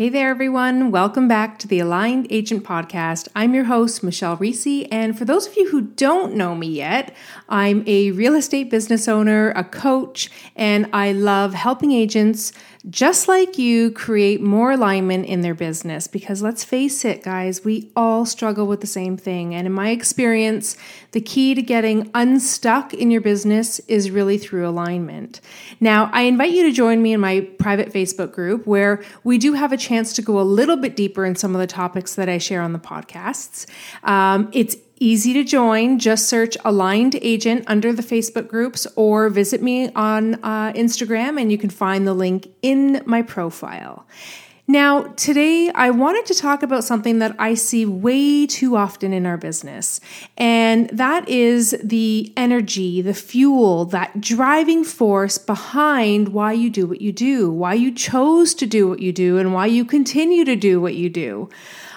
Hey there, everyone. Welcome back to the Aligned Agent Podcast. I'm your host, Michelle Ricci. And for those of you who don't know me yet, I'm a real estate business owner, a coach, and I love helping agents just like you create more alignment in their business. Because let's face it, guys, we all struggle with the same thing. And in my experience, the key to getting unstuck in your business is really through alignment. Now, I invite you to join me in my private Facebook group where we do have a chance to go a little bit deeper in some of the topics that I share on the podcasts. It's easy to join. Just search Aligned Agent under the Facebook groups or visit me on Instagram and you can find the link in my profile. Now, today I wanted to talk about something that I see way too often in our business, and that is the energy, the fuel, that driving force behind why you do what you do, why you chose to do what you do, and why you continue to do what you do.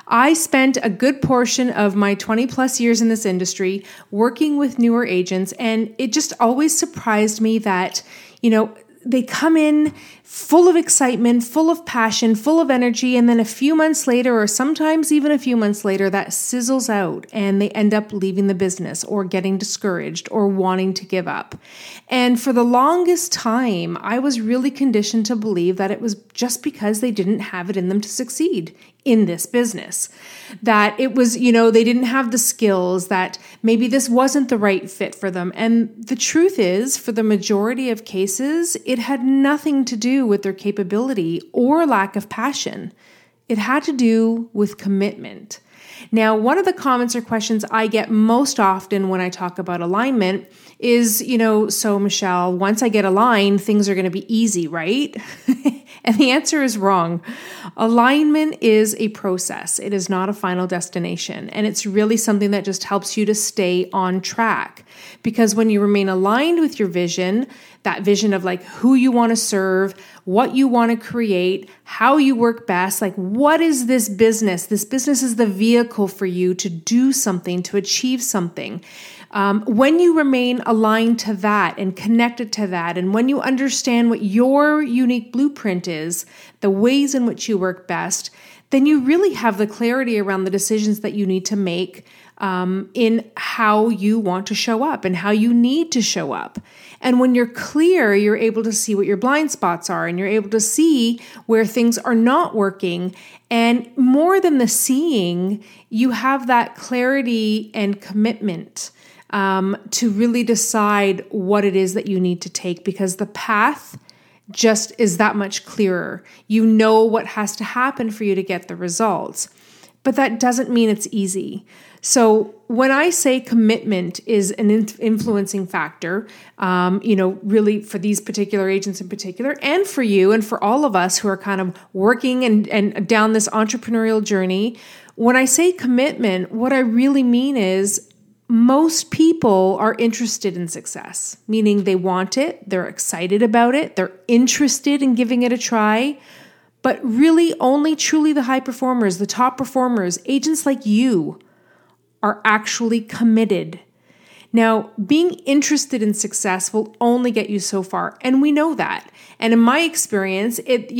I spent a good portion of my 20 plus years in this industry working with newer agents, and it just always surprised me that, they come in full of excitement, full of passion, full of energy, and then a few months later, or sometimes even a few months later, that sizzles out and they end up leaving the business or getting discouraged or wanting to give up. And for the longest time, I was really conditioned to believe that it was just because they didn't have it in them to succeed in this business, that it was, they didn't have the skills, that maybe this wasn't the right fit for them. And the truth is, for the majority of cases, it had nothing to do with their capability or lack of passion. It had to do with commitment. Now, one of the comments or questions I get most often when I talk about alignment is, so Michelle, once I get aligned, things are going to be easy, right? And the answer is wrong. Alignment is a process. It is not a final destination. And it's really something that just helps you to stay on track. Because when you remain aligned with your vision, that vision of like who you want to serve, what you want to create, how you work best, like what is this business? This business is the vehicle for you to do something, to achieve something. When you remain aligned to that and connected to that, and when you understand what your unique blueprint is, the ways in which you work best, then you really have the clarity around the decisions that you need to make in how you want to show up and how you need to show up. And when you're clear, you're able to see what your blind spots are and you're able to see where things are not working. And more than the seeing, you have that clarity and commitment to really decide what it is that you need to take, because the path just is that much clearer. You know what has to happen for you to get the results. But that doesn't mean it's easy. So when I say commitment is an influencing factor, really for these particular agents in particular, and for you and for all of us who are kind of working and down this entrepreneurial journey, when I say commitment, what I really mean is most people are interested in success, meaning they want it, they're excited about it, they're interested in giving it a try. But really, only truly the high performers, the top performers, agents like you, are actually committed. Now, being interested in success will only get you so far, and we know that. And in my experience, it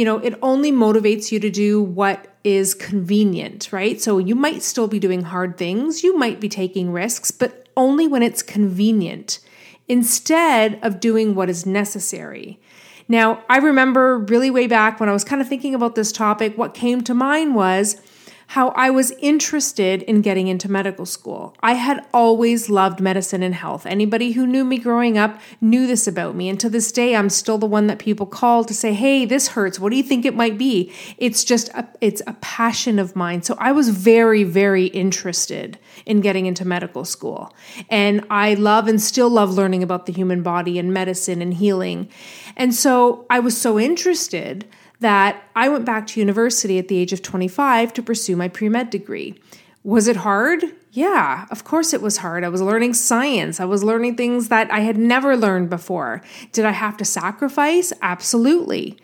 only motivates you to do what is convenient, right? So you might still be doing hard things, you might be taking risks, but only when it's convenient, instead of doing what is necessary. Now, I remember really way back when I was kind of thinking about this topic, what came to mind was how I was interested in getting into medical school. I had always loved medicine and health. Anybody who knew me growing up knew this about me. And to this day, I'm still the one that people call to say, hey, this hurts. What do you think it might be? It's just, it's a passion of mine. So I was very, very interested in getting into medical school. And I love and still love learning about the human body and medicine and healing. And so I was so interested that I went back to university at the age of 25 to pursue my pre-med degree. Was it hard? Yeah, of course it was hard. I was learning science. I was learning things that I had never learned before. Did I have to sacrifice? Absolutely.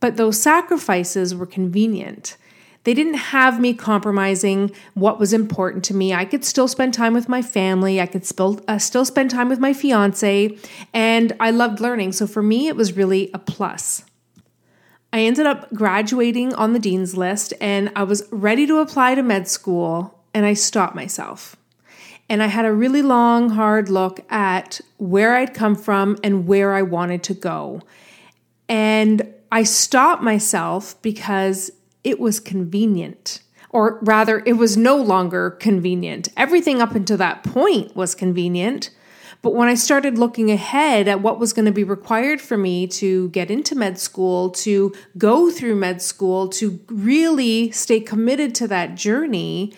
But those sacrifices were convenient. They didn't have me compromising what was important to me. I could still spend time with my family. I could still spend time with my fiance. And I loved learning. So for me, it was really a plus. I ended up graduating on the dean's list, and I was ready to apply to med school, and I stopped myself. And I had a really long, hard look at where I'd come from and where I wanted to go. And I stopped myself because it was convenient, or rather, it was no longer convenient. Everything up until that point was convenient. But when I started looking ahead at what was going to be required for me to get into med school, to go through med school, to really stay committed to that journey,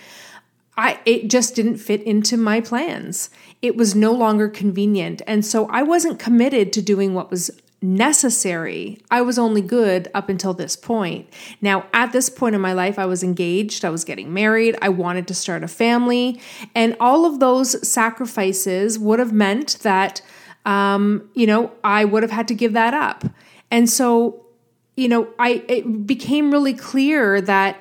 it just didn't fit into my plans. It was no longer convenient. And so I wasn't committed to doing what was necessary. I was only good up until this point. Now, at this point in my life, I was engaged, I was getting married, I wanted to start a family, and all of those sacrifices would have meant that, I would have had to give that up. And so, it became really clear that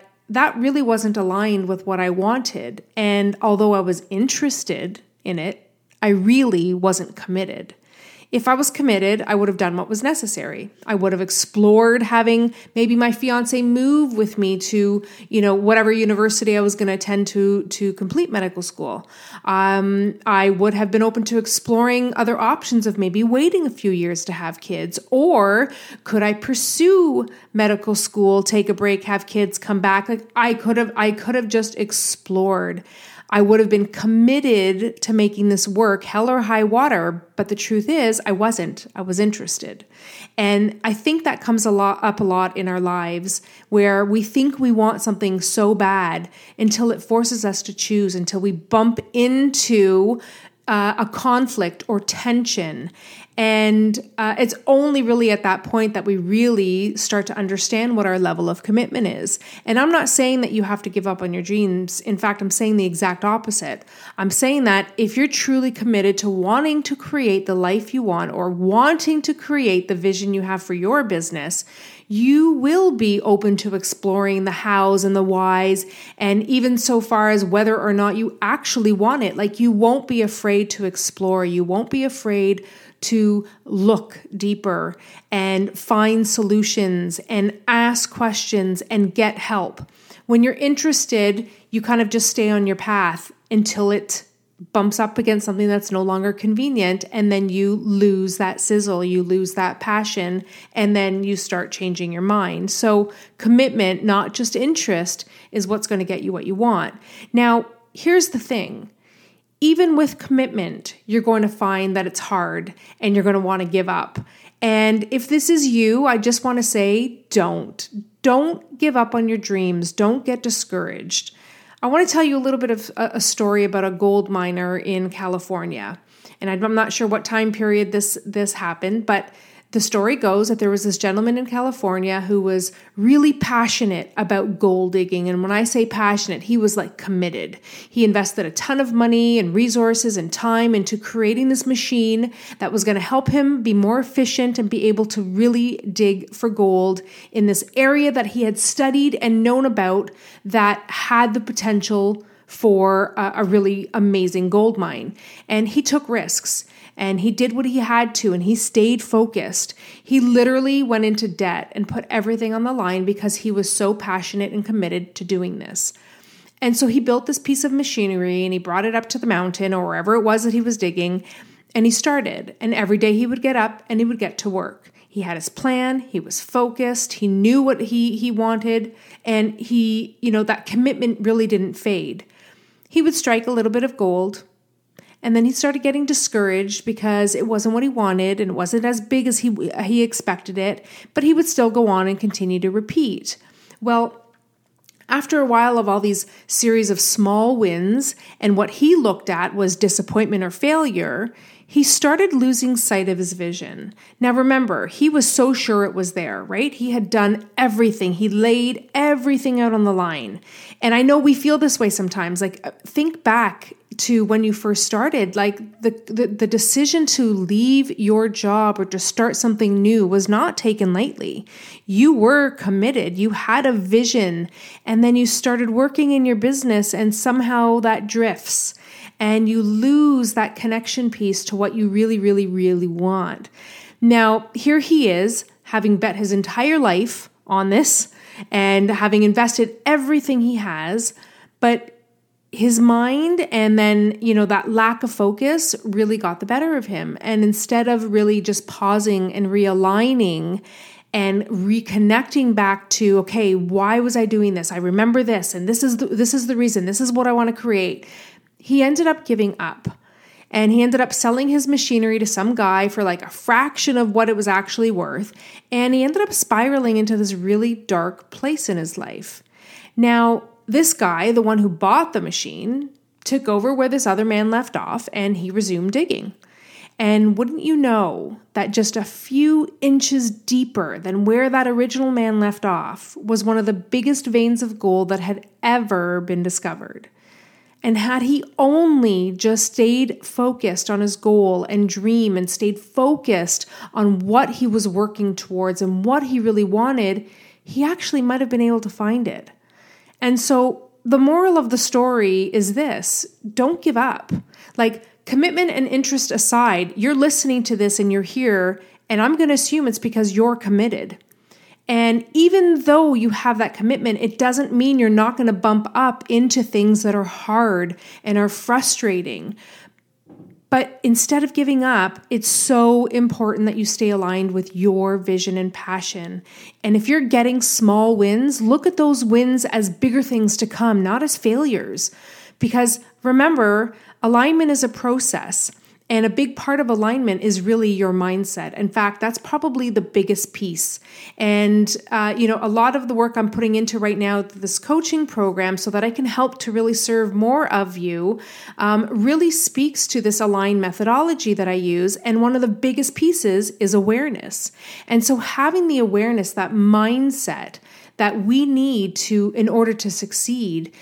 really wasn't aligned with what I wanted. And although I was interested in it, I really wasn't committed. If I was committed, I would have done what was necessary. I would have explored having maybe my fiance move with me to, whatever university I was going to attend to complete medical school. I would have been open to exploring other options of maybe waiting a few years to have kids, or could I pursue medical school, take a break, have kids, come back? Like I could have just explored. I would have been committed to making this work, hell or high water, but the truth is I wasn't. I was interested. And I think that comes up a lot in our lives, where we think we want something so bad until it forces us to choose, until we bump into a conflict or tension. And it's only really at that point that we really start to understand what our level of commitment is. And I'm not saying that you have to give up on your dreams. In fact, I'm saying the exact opposite. I'm saying that if you're truly committed to wanting to create the life you want, or wanting to create the vision you have for your business, you will be open to exploring the hows and the whys, and even so far as whether or not you actually want it. Like, you won't be afraid to explore. You won't be afraid to look deeper and find solutions and ask questions and get help. When you're interested, you kind of just stay on your path until it bumps up against something that's no longer convenient, and then you lose that sizzle, you lose that passion, and then you start changing your mind. So commitment, not just interest, is what's going to get you what you want. Now, here's the thing. Even with commitment, you're going to find that it's hard and you're going to want to give up. And if this is you, I just want to say, don't give up on your dreams. Don't get discouraged. I want to tell you a little bit of a story about a gold miner in California. And I'm not sure what time period this happened, but the story goes that there was this gentleman in California who was really passionate about gold digging. And when I say passionate, he was like committed. He invested a ton of money and resources and time into creating this machine that was going to help him be more efficient and be able to really dig for gold in this area that he had studied and known about, that had the potential for a really amazing gold mine. And he took risks. And he did what he had to, and he stayed focused. He literally went into debt and put everything on the line because he was so passionate and committed to doing this. And so he built this piece of machinery, and he brought it up to the mountain or wherever it was that he was digging, and he started. And every day he would get up and he would get to work. He had his plan, he was focused, he knew what he wanted, and he, that commitment really didn't fade. He would strike a little bit of gold, and then he started getting discouraged because it wasn't what he wanted and it wasn't as big as he expected it, but he would still go on and continue to repeat. Well, after a while of all these series of small wins and what he looked at was disappointment or failure, he started losing sight of his vision. Now remember, he was so sure it was there, right? He had done everything. He laid everything out on the line. And I know we feel this way sometimes. Like, think back to when you first started. Like, the decision to leave your job or to start something new was not taken lightly. You were committed. You had a vision, and then you started working in your business, and somehow that drifts and you lose that connection piece to what you really, really, really want. Now, here he is, having bet his entire life on this and having invested everything he has, but his mind and then, you know, that lack of focus really got the better of him. And instead of really just pausing and realigning and reconnecting back to, okay, why was I doing this? I remember this, and this is the reason. This is what I want to create. He ended up giving up. And he ended up selling his machinery to some guy for like a fraction of what it was actually worth. And he ended up spiraling into this really dark place in his life. Now, this guy, the one who bought the machine, took over where this other man left off, and he resumed digging. And wouldn't you know that just a few inches deeper than where that original man left off was one of the biggest veins of gold that had ever been discovered. And had he only just stayed focused on his goal and dream and stayed focused on what he was working towards and what he really wanted, he actually might have been able to find it. And so the moral of the story is this: don't give up. Like, commitment and interest aside, you're listening to this and you're here, and I'm going to assume it's because you're committed. And even though you have that commitment, it doesn't mean you're not going to bump up into things that are hard and are frustrating. But instead of giving up, it's so important that you stay aligned with your vision and passion. And if you're getting small wins, look at those wins as bigger things to come, not as failures. Because remember, alignment is a process. And a big part of alignment is really your mindset. In fact, that's probably the biggest piece. And, a lot of the work I'm putting into right now, this coaching program, so that I can help to really serve more of you, really speaks to this aligned methodology that I use. And one of the biggest pieces is awareness. And so having the awareness, that mindset that we need in order to succeed,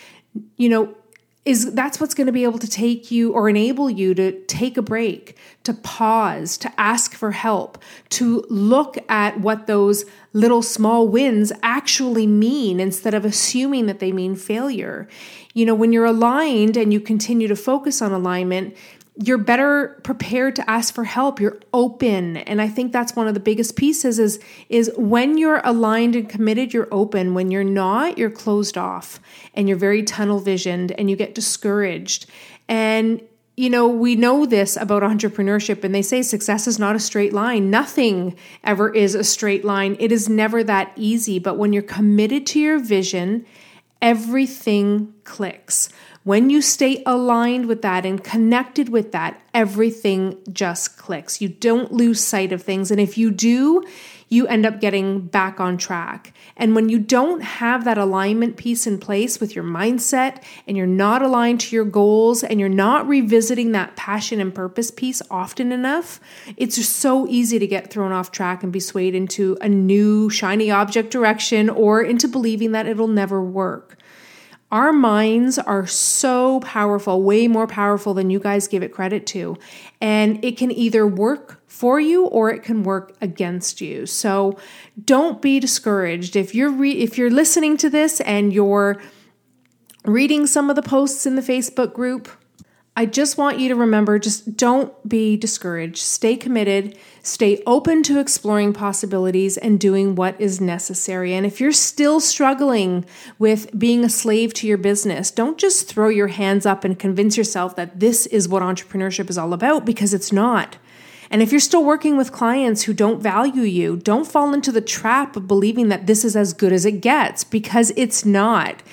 that's what's going to be able to take you or enable you to take a break, to pause, to ask for help, to look at what those little small wins actually mean instead of assuming that they mean failure. When you're aligned and you continue to focus on alignment, you're better prepared to ask for help. You're open. And I think that's one of the biggest pieces is when you're aligned and committed, you're open. When you're not, you're closed off and you're very tunnel visioned and you get discouraged. And, we know this about entrepreneurship, and they say success is not a straight line. Nothing ever is a straight line. It is never that easy. But when you're committed to your vision, everything clicks. When you stay aligned with that and connected with that, everything just clicks. You don't lose sight of things. And if you do, you end up getting back on track. And when you don't have that alignment piece in place with your mindset, and you're not aligned to your goals, and you're not revisiting that passion and purpose piece often enough, it's just so easy to get thrown off track and be swayed into a new shiny object direction or into believing that it'll never work. Our minds are so powerful, way more powerful than you guys give it credit to. And it can either work for you or it can work against you. So don't be discouraged. If you're listening to this and you're reading some of the posts in the Facebook group, I just want you to remember, just don't be discouraged. Stay committed, stay open to exploring possibilities and doing what is necessary. And if you're still struggling with being a slave to your business, don't just throw your hands up and convince yourself that this is what entrepreneurship is all about, because it's not. And if you're still working with clients who don't value you, don't fall into the trap of believing that this is as good as it gets, because it's not.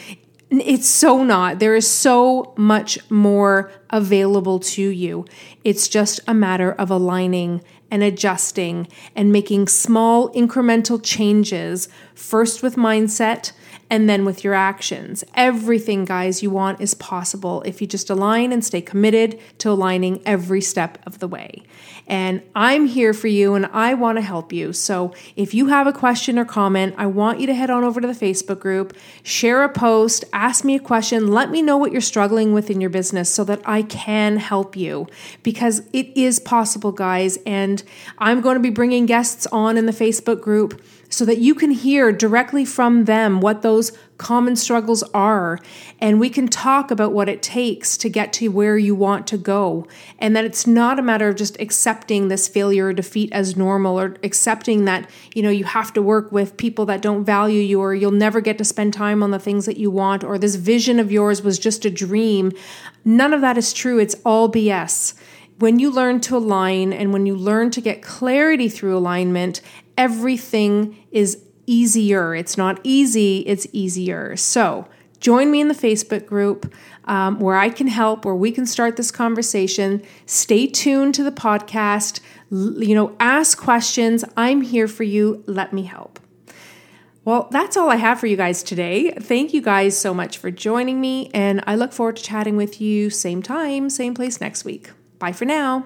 It's so not. There is so much more available to you. It's just a matter of aligning and adjusting and making small incremental changes, first with mindset and then with your actions. Everything, guys, you want is possible if you just align and stay committed to aligning every step of the way. And I'm here for you and I want to help you. So if you have a question or comment, I want you to head on over to the Facebook group, share a post, ask me a question, let me know what you're struggling with in your business so that I can help you, because it is possible, guys. And I'm going to be bringing guests on in the Facebook group so that you can hear directly from them what those common struggles are, and we can talk about what it takes to get to where you want to go, and that it's not a matter of just accepting this failure or defeat as normal, or accepting that, you know, you have to work with people that don't value you, or you'll never get to spend time on the things that you want, or this vision of yours was just a dream. None of that is true. It's all BS. When you learn to align and when you learn to get clarity through alignment, everything is easier. It's not easy, it's easier. So join me in the Facebook group where I can help, where we can start this conversation. Stay tuned to the podcast. Ask questions. I'm here for you. Let me help. Well, that's all I have for you guys today. Thank you guys so much for joining me, and I look forward to chatting with you same time, same place next week. Bye for now.